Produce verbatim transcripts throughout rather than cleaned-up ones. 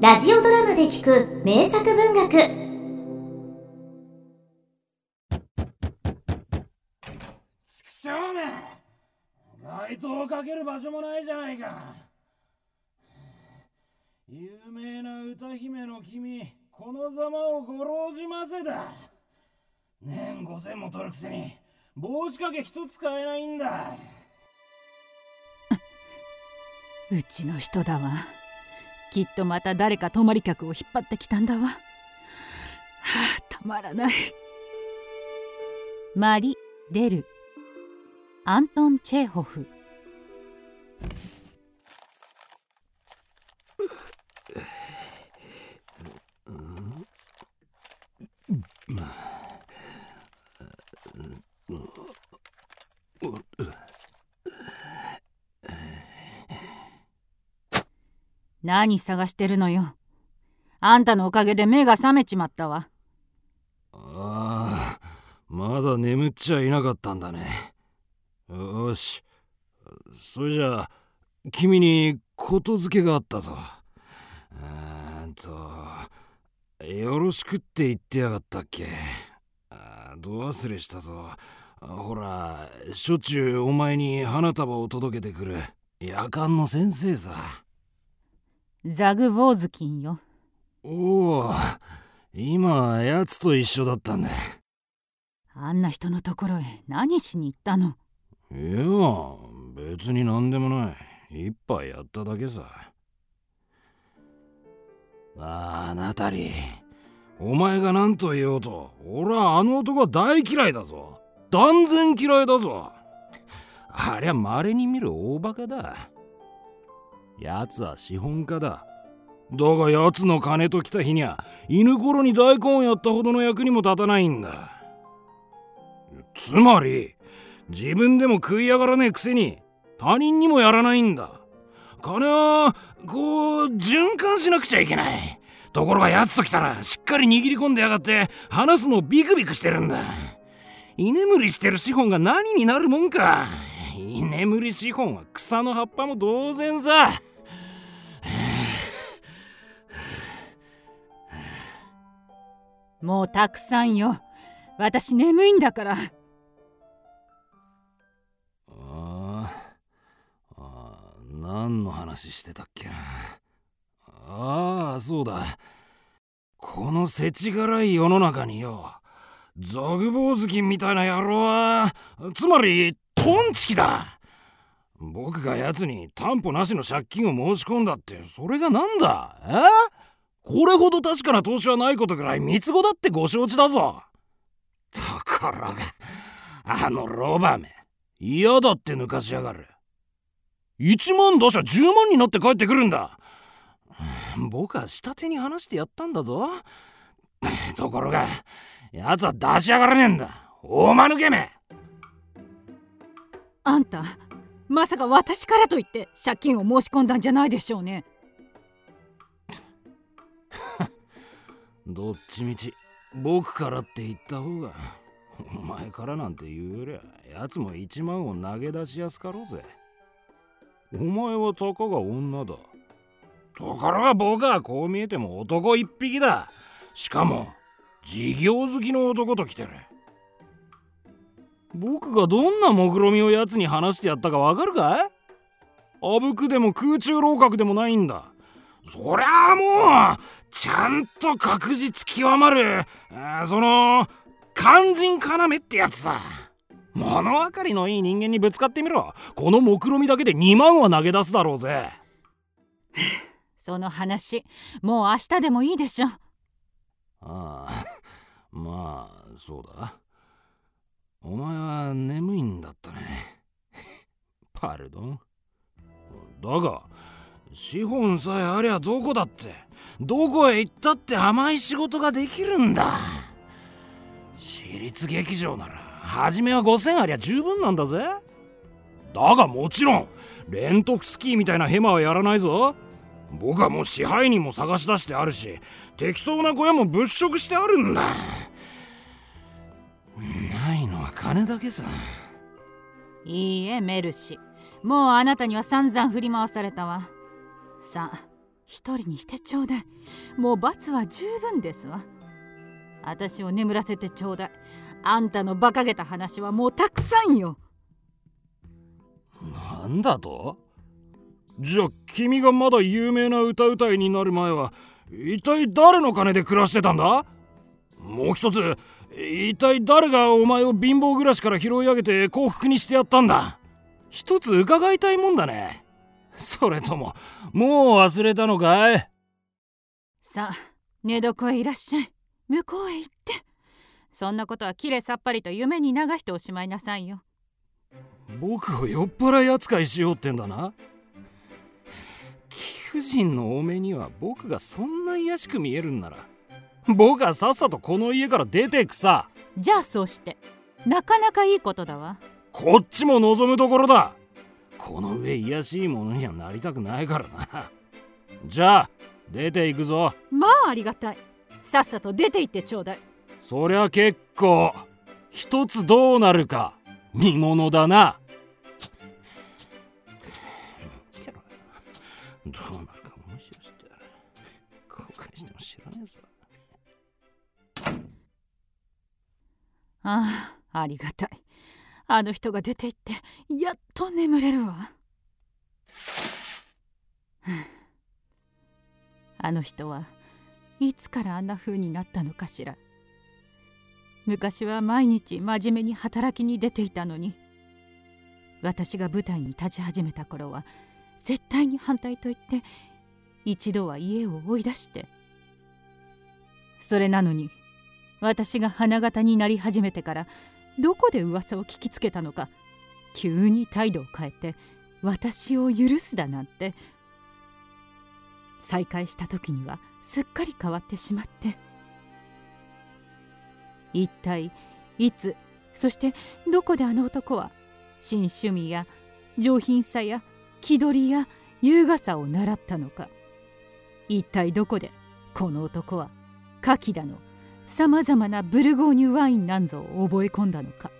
ラジオドラマで聞く名作文学。ちくしょうめ、街灯をかける場所もないじゃないか。有名な歌姫の君、このざまをご老じませだ。年ごせんも取るくせに帽子掛け一つ買えないんだ。うちの人だわ。きっとまた誰か泊まり客を引っ張ってきたんだわ。はあ、たまらない。マリ・デル、アントン・チェーホフ。何探してるのよ。あんたのおかげで目が覚めちまったわ。ああ、まだ眠っちゃいなかったんだね。よし、それじゃあ君にことづけがあったぞ。えーとよろしくって言ってやがったっけ。あ、ど忘れしたぞ。ほら、しょっちゅうお前に花束を届けてくる夜間の先生さ。ザグ・ウォーズキンよ。おお、今やつと一緒だったんだ。あんな人のところへ何しに行ったの？いや、別に何でもない。一杯やっただけさ。ああ、ナタリー、お前が何と言おうと俺はあの男は大嫌いだぞ。断然嫌いだぞ。ありゃ稀に見る大バカだ。やつは資本家だ。だがやつの金と来た日にゃ犬ころに大根をやったほどの役にも立たないんだ。つまり自分でも食い上がらねえくせに他人にもやらないんだ。金はこう循環しなくちゃいけない。ところがやつと来たらしっかり握り込んでやがって話すのをビクビクしてるんだ。居眠りしてる資本が何になるもんか。居眠り資本は草の葉っぱも同然さ。もうたくさんよ。私眠いんだから。ああ、何の話してたっけな。ああ、そうだ。この世知辛い世の中によ、ザグ坊主金みたいな野郎は、つまりトンチキだ。僕がやつに担保なしの借金を申し込んだってそれがなんだ。え？これほど確かな投資はないことぐらい三つ子だってご承知だぞ。ところがあのロバめ、嫌だって抜かしやがる。いちまん出しゃじゅうまんになって帰ってくるんだ。僕は下手に話してやったんだぞ。ところがやつは出しやがらねえんだ。おまぬけめ。あんた、まさか私からといって借金を申し込んだんじゃないでしょうね。どっちみち僕からって言った方が、お前からなんて言うよりゃやつもいちまんを投げ出しやすかろうぜ。お前はたかが女だ。ところが僕はこう見えても男一匹だ。しかも事業好きの男と来てる。僕がどんな目論みをやつに話してやったかわかるかい？あぶくでも空中楼閣でもないんだ。そりゃあもうちゃんと確実極まる、その肝心要ってやつさ。物分かりのいい人間にぶつかってみろ。この目論みだけでにまんは投げ出すだろうぜ。その話、もう明日でもいいでしょ。ああ、まあそうだ。お前は眠いんだったね。パルドン。だが資本さえありゃどこだってどこへ行ったって甘い仕事ができるんだ。私立劇場なら初めはごせんありゃ十分なんだぜ。だがもちろんレントフスキーみたいなヘマはやらないぞ。僕はもう支配人も探し出してあるし、適当な小屋も物色してあるんだ。ないのは金だけさ。いいえ、メルシー、もうあなたには散々振り回されたわ。さあ、一人にしてちょうだい。もう罰は十分ですわ。私を眠らせてちょうだい。あんたの馬鹿げた話はもうたくさんよ。なんだと？じゃあ君がまだ有名な歌うたいになる前は一体誰の金で暮らしてたんだ？もう一つ、一体誰がお前を貧乏暮らしから拾い上げて幸福にしてやったんだ？一つ伺いたいもんだね。それとももう忘れたのかい？さあ寝床へいらっしゃい。向こうへ行って。そんなことはきれいさっぱりと夢に流しておしまいなさいよ。僕を酔っ払い扱いしようってんだな。貴婦人のお目には僕がそんな卑しく見えるんなら、僕はさっさとこの家から出ていくさ。じゃあそうして。なかなかいいことだわ。こっちも望むところだ。この上卑しいものにはなりたくないからな。じゃあ出ていくぞ。まあありがたい。さっさと出て行ってちょうだい。そりゃ結構。一つどうなるか見物だな。どうなるか面白いってやる。後悔しても知らねえぞ。ああ、ありがたい。あの人が出て行ってやっと眠れるわ。あの人はいつからあんな風になったのかしら。昔は毎日真面目に働きに出ていたのに、私が舞台に立ち始めた頃は絶対に反対と言って一度は家を追い出して、それなのに私が花形になり始めてから、どこで噂を聞きつけたのか、急に態度を変えて私を許すだなんて。再会した時にはすっかり変わってしまって、一体いつ、そしてどこであの男は新趣味や上品さや気取りや優雅さを習ったのか。一体どこでこの男はカキだのさまざまなブルゴーニュワインなんぞを覚え込んだのか。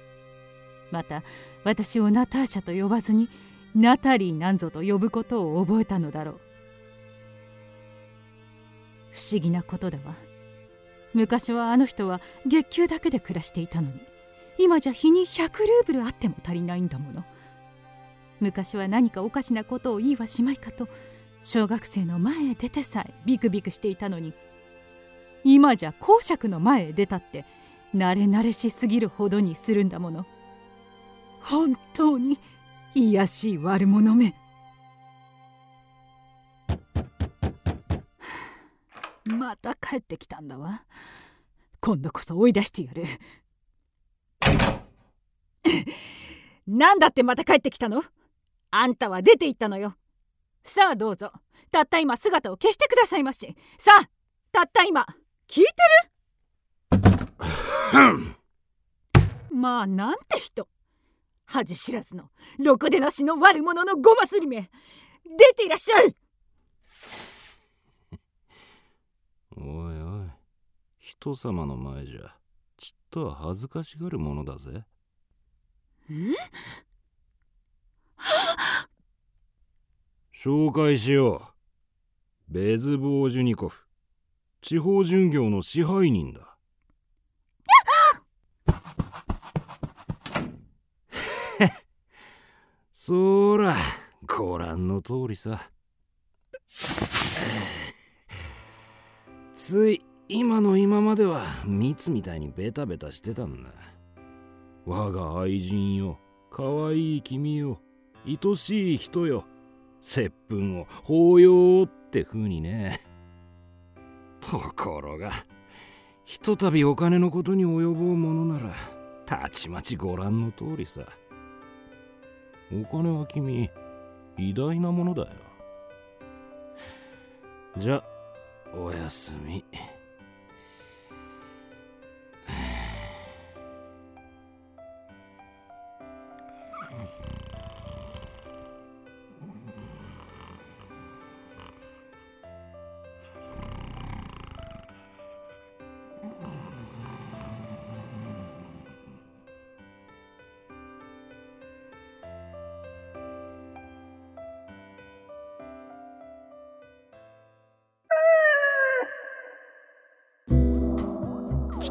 また私をナターシャと呼ばずにナタリーなんぞと呼ぶことを覚えたのだろう。不思議なことだわ。昔はあの人は月給だけで暮らしていたのに、今じゃ日にひゃくルーブルあっても足りないんだもの。昔は何かおかしなことを言いはしまいかと小学生の前へ出てさえビクビクしていたのに、今じゃ公爵の前へ出たって慣れ慣れしすぎるほどにするんだもの。本当に卑しい悪者め。また帰ってきたんだわ。今度こそ追い出してやる。なんだってまた帰ってきたの？あんたは出て行ったのよ。さあどうぞ、たった今姿を消してくださいまし。さあたった今。聞いてる？まあなんて人、恥知らずのろくでなしの悪者のごますりめ。出ていらっしゃい。おいおい、人様の前じゃちっとは恥ずかしがるものだぜ。ん？紹介しよう。ベズボージュニコフ、地方巡業の支配人だ。そらご覧の通りさ。つい今の今までは蜜みたいにベタベタしてたんだ。我が愛人よ、かわいい君よ、愛しい人よ、接吻を抱擁って風にね。ところがひとたびお金のことに及ぼうものならたちまちご覧の通りさ。お金は君偉大なものだよ。じゃおやすみ。キ